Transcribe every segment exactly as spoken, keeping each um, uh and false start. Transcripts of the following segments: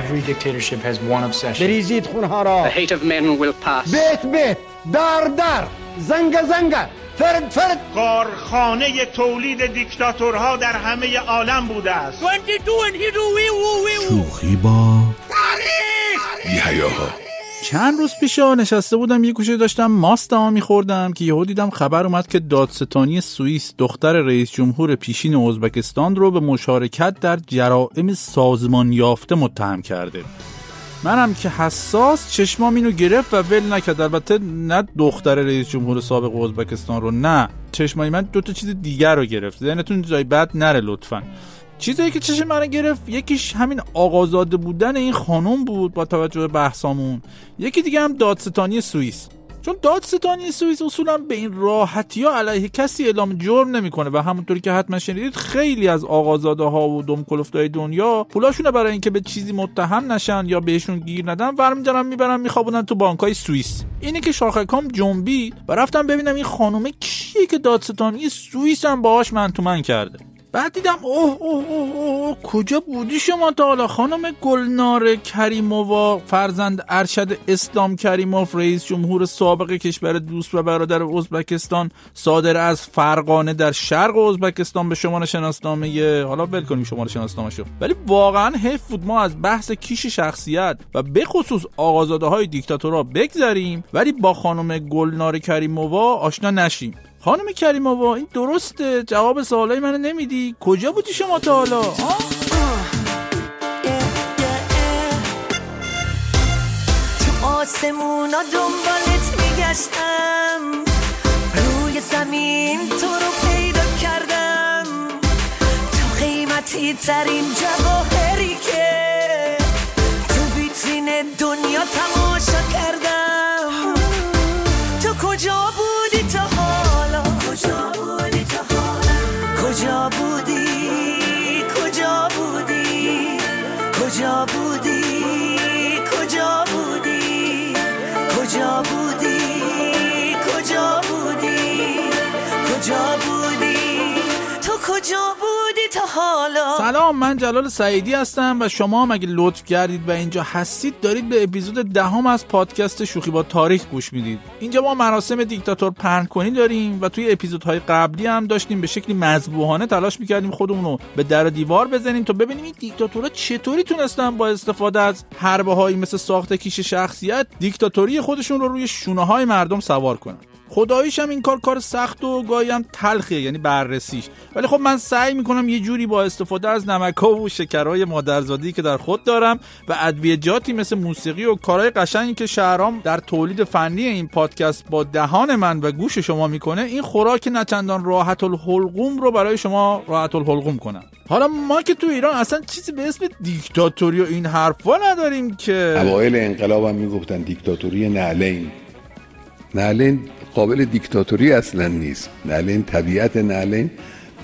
Every dictatorship has one obsession. بریزید خونها را. The hate of men will pass. بیت بیت، دار دار، زنگ زنگ، فرد فرد. کارخانه تولید دیکتاتورها در همه عالم بوده است. شوخی با تاریخ. بی‌حیاها. چند روز پیش نشسته بودم یه گوشه داشتم ماستم می‌خوردم که یهو دیدم خبر اومد که دادستانی سوئیس دختر رئیس جمهور پیشین ازبکستان رو به مشارکت در جرائم سازمان یافته متهم کرده. منم که حساس چشمام اینو گرفت و ول نکرد. البته نه دختر رئیس جمهور سابق ازبکستان رو، نه، چشمای من دوتا چیز دیگر رو گرفت. ذهنتون جای بد نره لطفاً. چیزایی که چشم من گرفت یکیش همین آقازاده بودن این خانم بود با توجه به بحثامون، یکی دیگه هم دادستانی سوئیس، چون دادستانی سوئیس اصولا به این راحتی ها علیه کسی اعلام جرم نمیکنه و همونطوری که حتما شنیدید خیلی از آقازاده ها و دمکلفتای دنیا پولاشونه برای اینکه به چیزی متهم نشن یا بهشون گیر ندن برمی‌دارن میبرن میخوابونن تو بانکای سوئیس. اینه که شاخکام جنبید و رفتم ببینم این خانم کیه که دادستانی سوئیس هم باهاش من تو من کرده. بعد دیدم اوه اوه اوه اوه کجا بودی شما تا حالا خانم گلنار کریمووا، فرزند ارشد اسلام کریموف رئیس جمهور سابق کشور دوست و برادر ازبکستان، صادر از فرغانه در شرق ازبکستان، به شماره شناسنامه، حالا ول کنیم شماره شناسنامه‌شو، ولی واقعا حیف بود ما از بحث کیش شخصیت و به خصوص آقازاده‌های دیکتاتورها بگذریم ولی با خانم گلنار کریمووا آشنا نشیم. خانم کریمووا این درسته، جواب سوالای منو نمیدی، کجا بودی شما تا حالا؟ تو آسمونا دنبالت میگشتم، روی زمین تو رو پیدا کردم، تو قیمتی ترین جواهری که تو ویترین دنیا تماشا کردم. تو کجا بودی تا حالا؟ کجا بودی تا حالا؟ کجا بودی؟ کجا بودی؟ کجا بودی؟ کجا بودی؟ کجا بودی؟ کجا بودی؟ کجا بودی؟ تو کجا بودی تا حالا؟ سلام، من جلال سعیدی هستم و شما هم اگه لطف کردید و اینجا هستید دارید به اپیزود دهم از پادکست شوخی با تاریخ گوش میدید. اینجا ما مراسم دیکتاتور پهن کنی داریم و توی اپیزودهای قبلی هم داشتیم به شکلی مذبوحانه تلاش میکردیم خودمون رو به در و دیوار بزنیم تا ببینیم این دیکتاتورها چطوری تونستن با استفاده از حربه‌هایی مثل ساخت کیش شخصیت دیکتاتوری خودشون رو روی شونه‌های مردم سوار کنن. خداییش هم این کار کار سخت و گاهی هم تلخیه، یعنی بررسیش، ولی خب من سعی میکنم یه جوری با استفاده از نمک‌ها و شکرهای مادرزاده‌ای که در خود دارم و ادویه‌جاتی مثل موسیقی و کارهای قشنگی که شهرام در تولید فنی این پادکست با دهان من و گوش شما میکنه این خوراک نچندان راحت الحلقوم رو برای شما راحت الحلقوم کنم. حالا ما که تو ایران اصلا چیزی به اسم دیکتاتوری و این حرفا نداریم که. اوایل انقلاب هم میگفتن دیکتاتوری نعلین. نعلین قابل دیکتاتوری اصلا نیست. نعلین طبیعت نعلین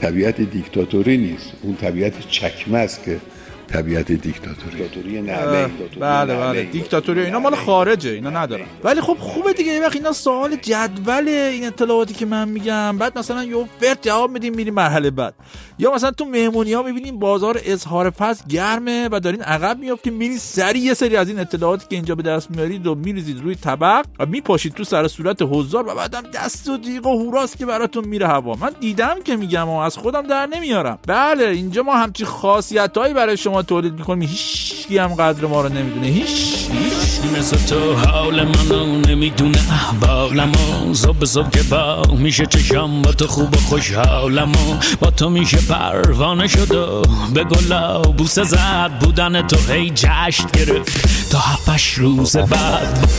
طبیعت دیکتاتوری نیست. اون طبیعت چکمه است که طبیعت دیکتاتوری. دیکتاتوری نعلین. بله بله، دیکتاتوری اینا مال خارجه، اینا ندارن. ولی خب خوبه دیگه، یه وقت اینا سوال جدول این اطلاعاتی که من میگم بعد مثلا یه فرد جواب میدیم میریم مرحله بعد، یا مثلا تو مهمونی‌ها میبینیم بازار اظهار فضل گرمه و دارین عقب میافتید میرید سری یه سری از این اطلاعاتی که اینجا به دست میارید و میریزید روی طبق و میپاشید تو سر صورت حضار و بعدم دست و دیق و هوراست که براتون میره هوا. من دیدم که میگم و از خودم در نمیارم. بله اینجا ما همچین خاصیتایی برای شما تولید میکنیم، هیچ کی هم قدر ما رو نمیدونه، هیچ هیچ مثل تو حال منو نمیدونه. باغلمو زب زب که با میشه چشم با تو خوب و خوشحالمو با تو میشه پروانه شد به گلاب بوسه زد بودن تو هی جشن گرفت تا هفتش روز بعد.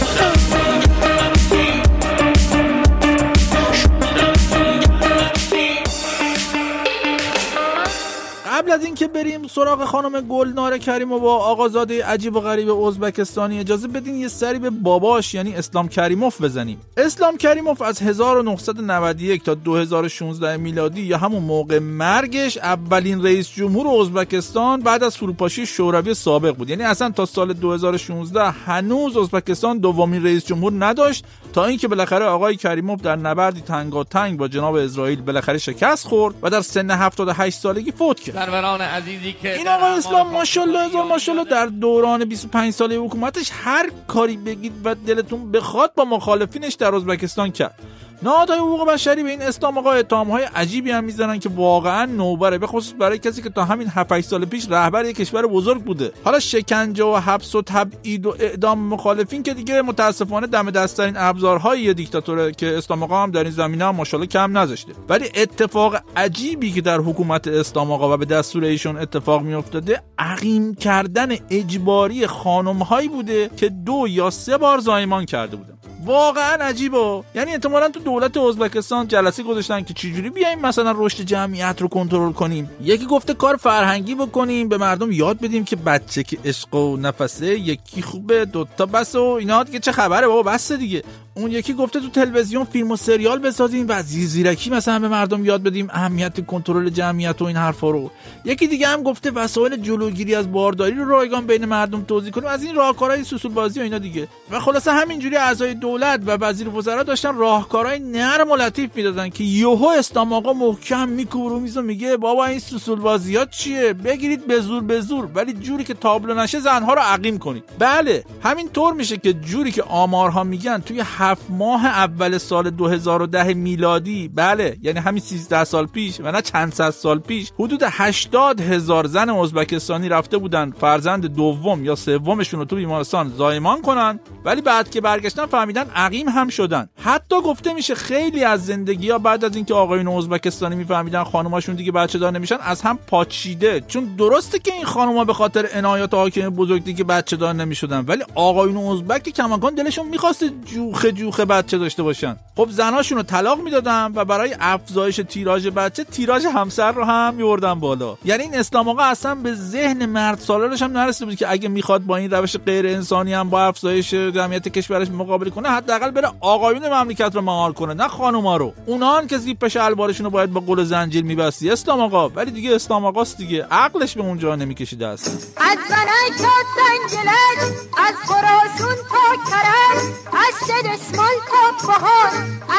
قبل از این که بریم سراغ خانم گلنار کریمووا، آقازاده عجیب و غریب ازبکستانی، اجازه بدین یه سری به باباش یعنی اسلام کریموف بزنیم. اسلام کریموف از هزار و نهصد و نود و یک تا دو هزار و شانزده میلادی یا همون موقع مرگش اولین رئیس جمهور ازبکستان بعد از فروپاشی شوروی سابق بود. یعنی اصلا تا سال دو هزار و شانزده هنوز ازبکستان دومین رئیس جمهور نداشت تا اینکه بالاخره آقای کریموف در نبردی تنگاتنگ با جناب اسرائیل بالاخره شکست خورد و در سن هفتاد و هشت سالگی فوت کرد. سروران عزیزی که این آقای اسلام ماشاءالله هزار ماشاءالله در دوران بیست و پنج ساله حکومتش هر کاری بگید و دلتون بخواد با مخالفینش در ازبکستان کرد. نهادهای حقوق بشری به این اسلام آقا اتهام‌های عجیبی هم می‌زنن که واقعا نوبره، به خصوص برای کسی که تا همین هفت هشت سال پیش رهبر یک کشور بزرگ بوده. حالا شکنجه و حبس و تبعید و اعدام مخالفین که دیگه متاسفانه دم دست‌ترین ابزارهای دیکتاتوره که اسلام آقا هم در این زمینه ماشاءالله کم نذاشته. ولی اتفاق عجیبی که در حکومت اسلام آقا و به دستور ایشون اتفاق می‌افتاده، عقیم کردن اجباری خانم‌هایی بوده که دو یا سه بار زایمان کرده بودن. واقعا عجیبه. یعنی احتمالاً تو دولت ازبکستان جلسه گذاشتن که چجوری بیایم مثلا رشد جمعیت رو کنترل کنیم. یکی گفته کار فرهنگی بکنیم، به مردم یاد بدیم که بچه که عشق و نفسه، یکی خوبه دوتا بس و اینا دیگه چه خبره بابا بس دیگه. اون یکی گفته تو تلویزیون فیلم و سریال بسازیم و زیرزیرکی مثلا به مردم یاد بدیم اهمیت کنترل جمعیت و این حرفا رو. یکی دیگه هم گفته وسایل جلوگیری از بارداری رو رایگان بین مردم توزیع کنیم، از این راهکارهای سوسول بازی و اینا دیگه. و خلاصه همینجوری اعضای دولت و وزیر وزرا داشتن راهکارهای نرم و لطیف میدادن که یهو اسلام آقا محکم میکوبه رو میز و میگه بابا این سوسول بازیات چیه، بگیرید به زور به زور، ولی جوری که تابلو نشه زنها رو عقیم کنید. بله همین طور میشه که جوری که آمارها میگن توی هفت ماه اول سال دو هزار و ده میلادی، بله یعنی همین سیزده سال پیش و نه چند صد سال پیش، حدود هشتاد هزار زن ازبکستانی رفته بودن فرزند دوم یا سومشون رو تو بیمارستان زایمان کنن، ولی بعد که برگشتن فهمیدن عقیم هم شدن. حتی گفته میشه خیلی از زندگی‌ها بعد از اینکه آقایون ازبکستانی میفهمیدن خانماشون دیگه بچه‌دار نمیشن از هم پاچیده. چون درسته که این خانم‌ها به خاطر عنایات حاکم بزرگ دیگه بچه‌دار نمیشدن، ولی آقایون ازبک که کماکان دلشون می‌خواست جوخ جوخه بچه داشته باشن، خب زناشون رو طلاق میدادن و برای افزایش تیراژ بچه تیراژ همسر رو هم میوردن بالا. یعنی این اسلام آقا اصلا به ذهن مرد سالارش هم نرسیده بود که اگه میخواد با این روش غیر انسانی هم با افزایش جمعیت کشورش مقابله کنه، حداقل بره آقایون مملکت رو مهار کنه نه خانوما رو. اونها هم که زیپ شلوارشون رو باید با قل زنجیر میبستی اسلام آقا، ولی دیگه اسلام آقاست دیگه، عقلش به اونجا نمیکشیده است. از زنای چادنجلک، از قراشون تا کرج، از شد اسمال تا بهار،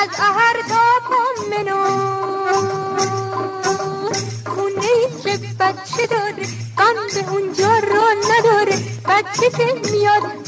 از اهر تا پامنور، خونه که بچه داره غم به اونجا را نداره، بچه که میاد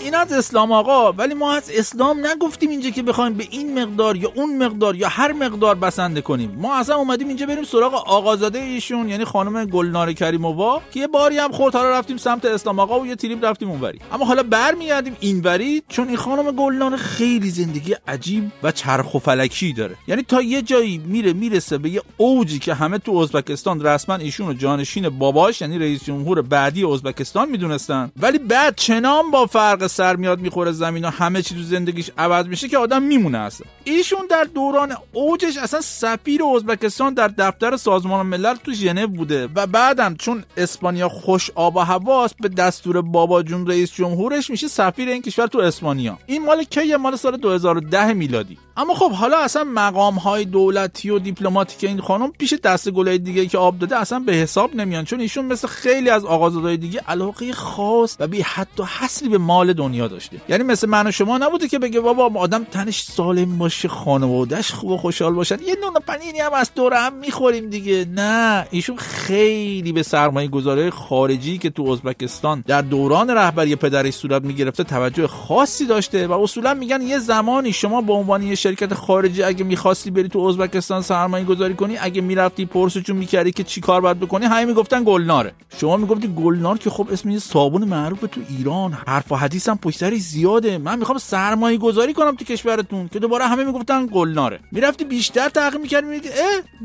این از اسلام آقا. ولی ما از اسلام نگفتیم اینجا که بخوایم به این مقدار یا اون مقدار یا هر مقدار بسنده کنیم. ما اصلا اومدیم اینجا بریم سراغ آقازاده ایشون، یعنی خانم گلنار کریمووا، که یه باری هم خورد حالا رفتیم سمت اسلام آقا و یه تریپ رفتیم اونوری. اما حالا برمیگردیم اینوری، چون این خانم گلنار خیلی زندگی عجیب و چرخ و فلکی داره. یعنی تا یه جایی میره میرسه به یه اوجی که همه تو ازبکستان رسما ایشون رو جانشین باباش یعنی رئیس جمهور بعدی ازبکستان میدونستان، ولی بعد چنان با فرق سر میاد میخوره زمین و همه چی تو زندگیش عوض میشه که آدم میمونه اصلا. ایشون در دوران اوجش اصلا سفیر ازبکستان در دفتر سازمان ملل تو ژنو بوده و بعدم چون اسپانیا خوش آب و هواست به دستور بابا جون رئیس جمهورش میشه سفیر این کشور تو اسپانیا. این مال کی؟ مال سال دو هزار و ده میلادی. اما خب حالا اصلا مقام های دولتی و دیپلماتیک این خانم پیش دست گلای دیگه که آب داده اصلا به حساب نمیان، چون ایشون مثل خیلی از آقازاده‌های دیگه علاقه خاص و بی حد و حصری به مال دنیا داشته. یعنی مثل من و شما نبوده که بگه بابا آدم تنش سالم باشه، خانواده‌اش خوب و خوشحال باشن، یه نون پنیری هم از دور هم میخوریم دیگه. نه، ایشون خیلی به سرمایه‌گذاری‌های خارجی که تو ازبکستان در دوران رهبری پدرش صورت می‌گرفته توجه خاصی داشته و اصولا میگن یه زمانی شما به عنوان یه شرکت خارجی اگه می‌خواستی بری تو ازبکستان سرمایه‌گذاری کنی، اگه می‌رفتی پرسجو می‌کردی که چیکار باید بکنی، همه می‌گفتن گلناره. شما می‌گفتی گلنار که خب اسم یه صابون معروفه تو ایران، حرف و حدیث هم پشت سرش زیاده، من می‌خوام سرمایه‌گذاری کنم تو کشورتون، که دوباره همه می‌گفتن گلناره. می‌رفتی بیشتر تحقیق می‌کردی می‌دیدی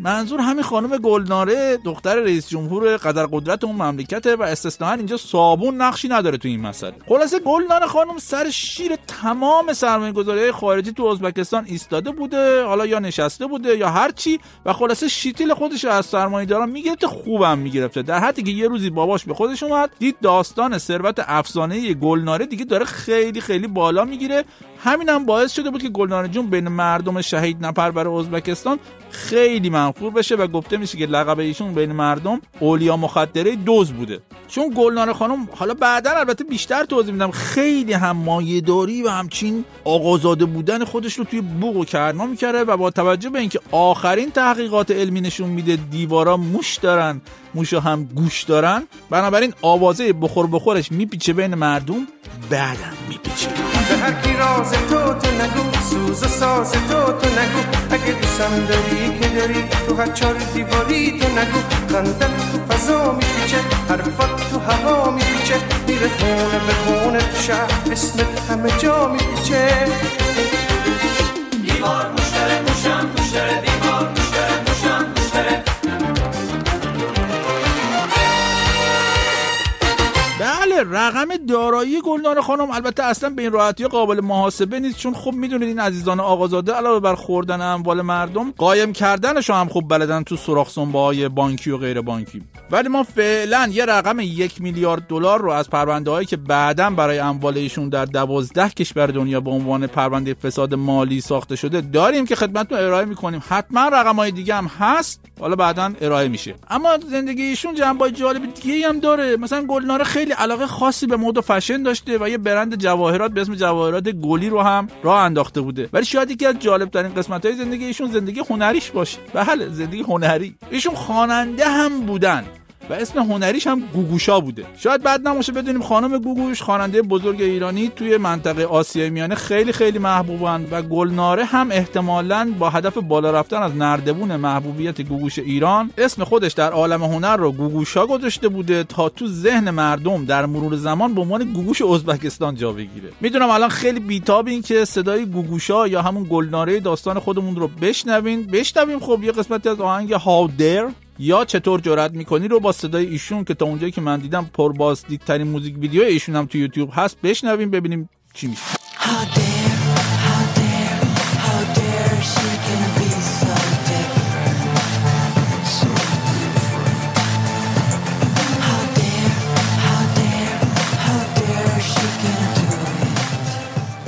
منظور همین خانم گلناره، دختر رئیس جمهور قدر قدرت اون مملکته و استثناً اینجا صابون نقشی نداره تو این مسئله. خلاصه گلنار خانم سر شیر تمام سرمایه‌گذاری‌های خارجی تو ازبکستان ایستاده بوده، حالا یا نشسته بوده یا هر چی، و خلاصه شیتیل خودش از سرمایه‌دارا می‌گرفته، خوبم می‌گرفته، در حدی که یه روزی باباش به خودش اومد دید داستان ثروت افسانه‌ای گلناره دیگه داره خیلی خیلی بالا می‌گیره. همین هم باعث شده بود که گلنار جون بین مردم شهید نپرور ازبکستان خیلی منفور بشه و گفته میشه که لقب ایشون بین مردم اولیا مخدره دوز بوده. چون گلنار خانم، حالا بعداً البته بیشتر توضیح میدم، خیلی هم مایه‌داری و همچین آقازاده بودن خودش رو توی بوق و کرما می‌کره و با توجه به اینکه آخرین تحقیقات علمی نشون میده دیوارا موش دارن، موشا هم گوش دارن، بنابراین آوازه بخور بخورش میپیچه بین مردم، بعدم میپیچه. به هر کی راز تو تو نگو، سوز و ساز تو تو نگو، اگه دوستم داری که داری تو هر چار دیواری تو نگو، خندم تو فضا میپیچه، حرفات تو هوا میپیچه، میره خونه به خونه تو شهر، اسمت همه جا میپیچه. دیوار مشتره موشم مشتره دیوار مشتره موشم مشتره. رقم دارایی گلنار خانم البته اصلا به این راحتی قابل محاسبه نیست، چون خب میدونید این عزیزان آقازاده علاوه بر خوردن اموال مردم، قایم کردنشو هم خب بلدن تو سوراخ سنبه‌های بانکی و غیر بانکی. ولی ما فعلا یه رقم یک میلیارد دلار رو از پرونده‌هایی که بعداً برای اموال ایشون در دوازده کشور دنیا به عنوان پرونده فساد مالی ساخته شده داریم که خدمتتون ارائه می‌کنیم. حتما رقم‌های دیگه هم هست، حالا بعداً ارائه میشه. اما زندگی ایشون جنبه‌های جالب دیگه‌ای هم داره. مثلا گلنار خیلی علاقه خاصی به مد و فشن داشته و یه برند جواهرات به اسم جواهرات گلی رو هم راه انداخته بوده. ولی شاید یکی از جالب‌ترین قسمت‌های زندگی ایشون زندگی هنریش باشه. بله، زندگی هنری. ایشون خواننده هم بودن و اسم هنریش هم گوگوشا بوده. شاید بد نباشه بدونیم خانم گوگوش خواننده بزرگ ایرانی توی منطقه آسیای میانه خیلی خیلی محبوبند و گلناره هم احتمالاً با هدف بالا رفتن از نردبون محبوبیت گوگوش ایران اسم خودش در عالم هنر رو گوگوشا گذاشته بوده تا تو ذهن مردم در مرور زمان به عنوان گوگوش ازبکستان جا بگیره. میدونم الان خیلی بیتابین که صدای گوگوشا یا همون گلناره داستان خودمون رو بشنوین. بشنویم خب یه قسمتی از آهنگ هاو دیر یا چطور جرأت میکنی رو با صدای ایشون که تا اونجایی که من دیدم پربازدیدترین موزیک ویدیو ایشون هم تو یوتیوب هست بشنویم ببینیم چی میشه.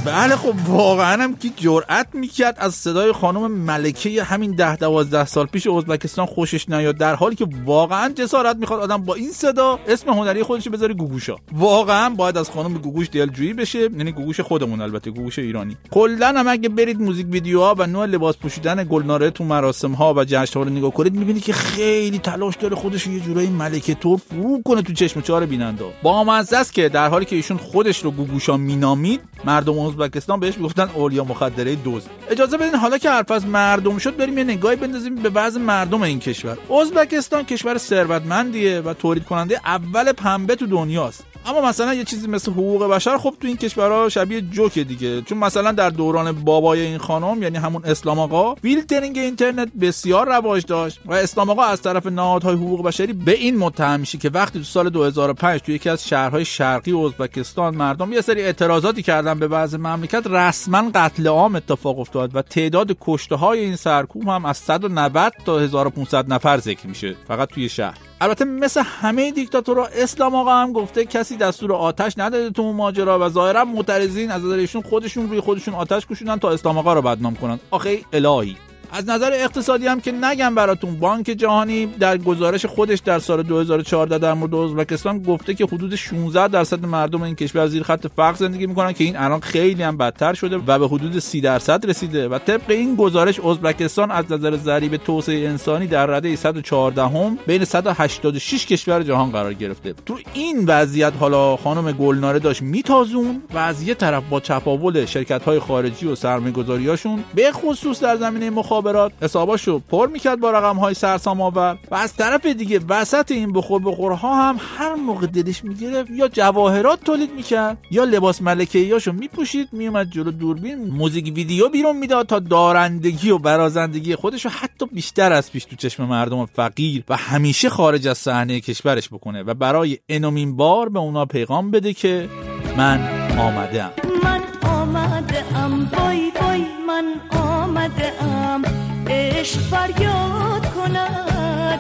بله خب واقعا هم که جرأت میکرد از صدای خانم ملکه همین ده دوازده سال پیش ازبکستان خوشش نیاد، در حالی که واقعا جسارت میخواد آدم با این صدا اسم هنری خودش بذاره گوگوشا. واقعا باید از خانم گوگوش دلجویی بشه، یعنی گوگوش خودمون، البته گوگوش ایرانی. کلا هم اگه برید موزیک ویدیوها و نوع لباس پوشیدن گلناره تو مراسم ها و جشن‌ها رو نگاه کنید میبینید که خیلی تلاش داره خودش یه جورایی ملکه طور فرو کنه تو چشم چهار بیننده. با مزه است که در حالی که ایشون خودش رو گوگوشا مینامید، مردم ازبکستان بهش میگفتن اولیا مخدره دوز. اجازه بدین حالا که حرف از مردم شد بریم یه نگاهی بندازیم به بعضی مردم این کشور. ازبکستان کشور ثروتمندیه و تولید کننده اول پنبه تو دنیاست. اما مثلا یه چیزی مثل حقوق بشر خب تو این کشورها شبیه جوکه دیگه، چون مثلا در دوران بابای این خانم یعنی همون اسلام آقا فیلترینگ اینترنت بسیار رواج داشت و اسلام آقا از طرف نهادهای حقوق بشری به این متهم میشه که وقتی تو سال دو هزار و پنج تو یکی از شهرهای شرقی ازبکستان مردم یه سری اعتراضاتی کردن به وضع مملکت، رسما قتل عام اتفاق افتاد و تعداد کشته های این سرکوب هم از صد و نود تا هزار و پانصد نفر ذکر میشه فقط توی شهر. البته مثل همه دیکتاتورها اسلام آقا هم گفته کسی دستور آتش نداده تو ماجرا و ظاهرا معترضین از نظرشون خودشون روی خودشون آتش کشوندن تا اسلام آقا رو بدنام کنن. آخه الهی. از نظر اقتصادی هم که نگم براتون، بانک جهانی در گزارش خودش در سال دو هزار و چهارده در مورد ازبکستان گفته که حدود شانزده درصد مردم این کشور زیر خط فقر زندگی میکنن که این الان خیلی هم بدتر شده و به حدود سی درصد رسیده و طبق این گزارش ازبکستان از نظر ضریب توسعه انسانی در رده صد و چهارده هم بین صد و هشتاد و شش کشور جهان قرار گرفته. تو این وضعیت حالا خانم گلناره داشت میتازون و از یه طرف با چپاول شرکت‌های خارجی و سرمایه‌گذاریاشون به خصوص در زمینه برات حساباشو پر میکرد با رقم‌های سرسام‌آور و از طرف دیگه وسط این بخور بخورها هم هر موقع دلش میگرفت یا جواهرات تولید میکرد یا لباس ملکه‌ایاشو میپوشید میومد جلو دوربین موزیک ویدیو بیرون میداد تا دارندگی و برازندگی خودشو حتی بیشتر از پیش تو چشم مردم فقیر و همیشه خارج از صحنه کشورش بکنه و برای انومین بار به اونا پیغام بده که من آمدم، من آمدم، وای وای من آمدم، عشق فریاد کند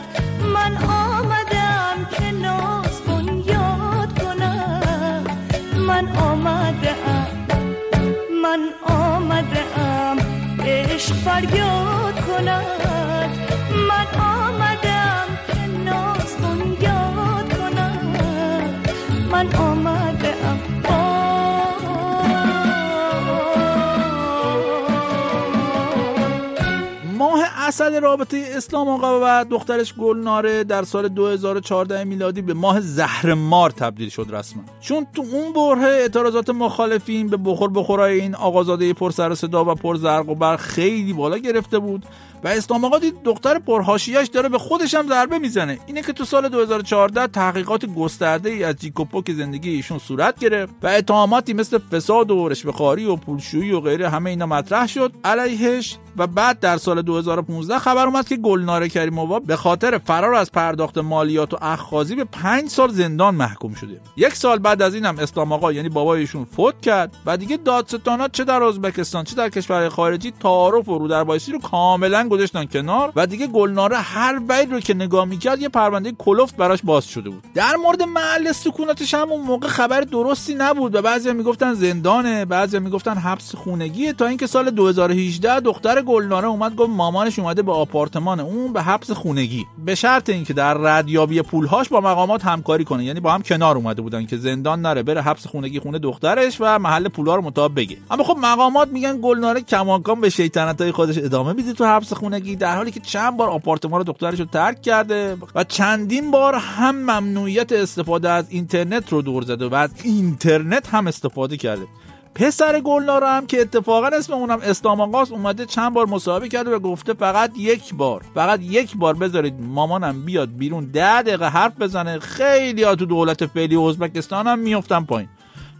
من آمدم که ناز بنیاد کند، من آمدم، من آمدم، عشق فریاد کند من آمدم که ناز بنیاد کند. اصل رابطه اسلام آقا و دخترش گلناره در سال دو هزار و چهارده میلادی به ماه زهر مار تبدیل شد رسما، چون تو اون بره اعتراضات مخالفین به بخور بخورای این آقازاده پر سر و صدا و پر زرق و برق خیلی بالا گرفته بود و اسلام آقا دید دختر پرهاشیه‌اش داره به خودش هم ضربه میزنه. اینه که تو سال دو هزار و چهارده تحقیقات گسترده‌ای از جیکوپوک زندگی ایشون صورت گرفت و اتهاماتی مثل فساد و رشوه‌خواری و پولشویی و غیره همه اینا مطرح شد علیهش و بعد در سال دو هزار و پانزده خبر اومد که گلناره کریمووا به خاطر فرار از پرداخت مالیات و اخاذی به پنج سال زندان محکوم شده. یک سال بعد از این هم اسلام آقا یعنی بابایشون فوت کرد و دیگه دادستانا چه در ازبکستان چه در کشورهای خارجی تعارف و رودربایستی رو کاملا گذاشتن کنار و دیگه گلناره هر وید رو که نگاه می‌کرد یه پرونده کلفت براش باز شده بود. در مورد محل سکونتش هم اون موقع خبر درستی نبود و بعضیا میگفتن زندانه، بعضیا میگفتن حبس خونگیه، تا اینکه سال دو هزار و هجده دختر گلناره اومد گفت مامانش اومده به آپارتمان اون به حبس خونگی، به شرط اینکه در ردیابی پولهاش با مقامات همکاری کنه، یعنی با هم کنار اومده بودن که زندان نره، بره حبس خونگی خونه دخترش و محل پولا رو مطابق بگه. اما خب مقامات میگن گلناره کماکان به شیطنتای خودش ادامه میده تو حبس خونگی، در حالی که چند بار آپارتمان رو دخترش رو ترک کرده و چندین بار هم ممنوعیت استفاده از اینترنت رو دور زده و از اینترنت هم استفاده کرده. پسر گلناره هم که اتفاقا اسم اونم اسلام آقاست اومده چند بار مصاحبه کرده و گفته فقط یک بار فقط یک بار بذارید مامانم بیاد بیرون ده دقیقه حرف بزنه، خیلی ها تو دولت فعلی ازبکستان هم میافتن پایین.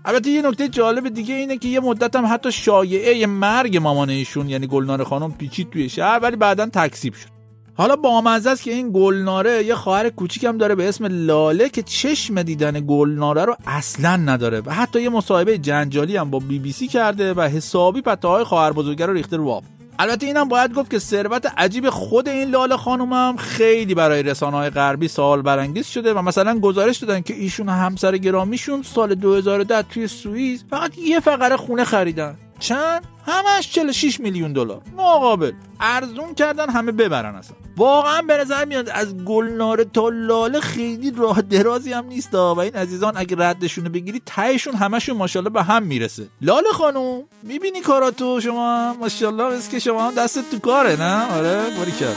البته یه نکته جالب دیگه اینه که یه مدت هم حتی شایعه مرگ مامان ایشون یعنی گلناره خانم پیچید توی شهر ولی بعداً تکذیب شد. حالا بامزه است که این گلناره یه خواهر کوچیکم داره به اسم لاله که چشم دیدن گلناره رو اصلا نداره و حتی یه مصاحبه جنجالی هم با بی بی سی کرده و حسابی پتاهای خواهر بزرگه رو ریخته رو آب. البته اینم باید گفت که ثروت عجیب خود این لاله خانومم خیلی برای رسانه‌های غربی سوال برانگیز شده و مثلا گزارش دادن که ایشون همسر گرامیشون سال دو هزار و ده توی سوئیس فقط یه فقره خونه خریدن. چند؟ همش چهل و شش میلیون دلار مقابل ارزون کردن همه ببرن. اصلا واقعا به نظر میاد از گلناره تا لاله خیلی راه درازی هم نیست و این عزیزان اگه ردشون رو بگیری تهشون همشون ماشاءالله به هم میرسه. لاله خانوم میبینی کاراتو شما ماشاءالله است که شما هم دستت تو کاره نه؟ آره باری کرده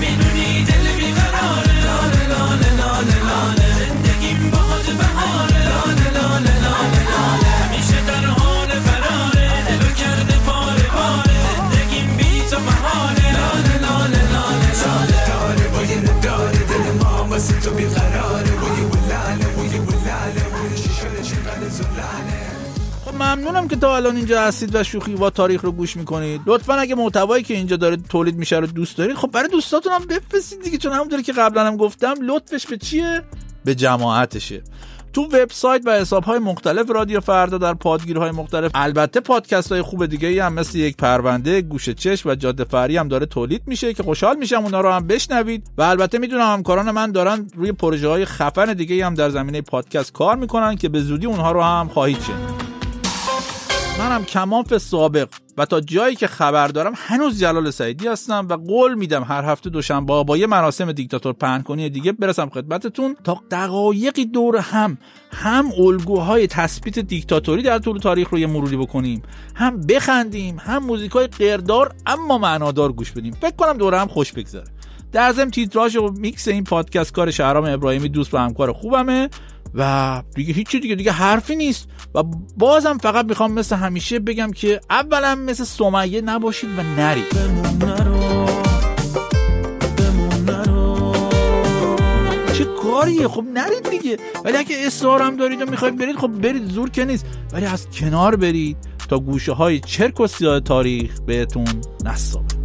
میدونی دل بیقراره لاله لاله لاله لاله زندگیم باهات بهاره لاله لاله لاله لاله همیشه در حال فراره دلو کرده پاره پاره زندگیم بی تو محاله لاله لاله لاله لاله داره با یه نداره دل ما واسه تو بیقراره ویه ولاله ویه ولاله ویه شیشه چقدر زلاله. ممنونم که تا الان اینجا هستید و شوخی با تاریخ رو گوش میکنید. لطفاً اگه محتوایی که اینجا داره تولید میشه رو دوست دارید خب برای دوستاتون هم بفرستید دیگه، چون همونطور که قبلا هم گفتم لطفش به چیه؟ به جماعتشه. تو وبسایت و حساب‌های مختلف رادیو فردا در پادگیرهای مختلف البته پادکست‌های خوب دیگه‌ای هم مثل یک پرونده، گوشه چشم و جاده فری هم داره تولید میشه که خوشحال میشم اونا رو هم بشنوید و البته میدونم همکاران من دارن روی پروژه‌های خفن دیگه‌ای هم در زمینه پادکست کار میکنن که به زودی اونها رو هم خواهید شنید. منم کماف سابق و تا جایی که خبر دارم هنوز جلال سعیدی هستم و قول میدم هر هفته دوشنبه با یه مراسم دیکتاتور پهن‌کنی دیگه برسم خدمتتون تا دقایقی دور هم هم الگوهای تثبیت دیکتاتوری در طول تاریخ رو یه مروری بکنیم، هم بخندیم، هم موزیکای قیردار اما معنادار گوش بدیم. فکر کنم دور هم خوش بگذره. در ضمن تیتراژ و میکس این پادکست کار شهرام ابراهیمی دوست و همکار خوبمه و دیگه هیچی دیگه دیگه حرفی نیست و بازم فقط میخوام مثل همیشه بگم که اولا مثل سمیه نباشید و نرید. چه کاریه؟ خب نرید دیگه. ولی اگه اصرار هم دارید و میخواید برید خب برید، زور که نیست، ولی از کنار برید تا گوشه های چرک و سیاه تاریخ بهتون نسابه.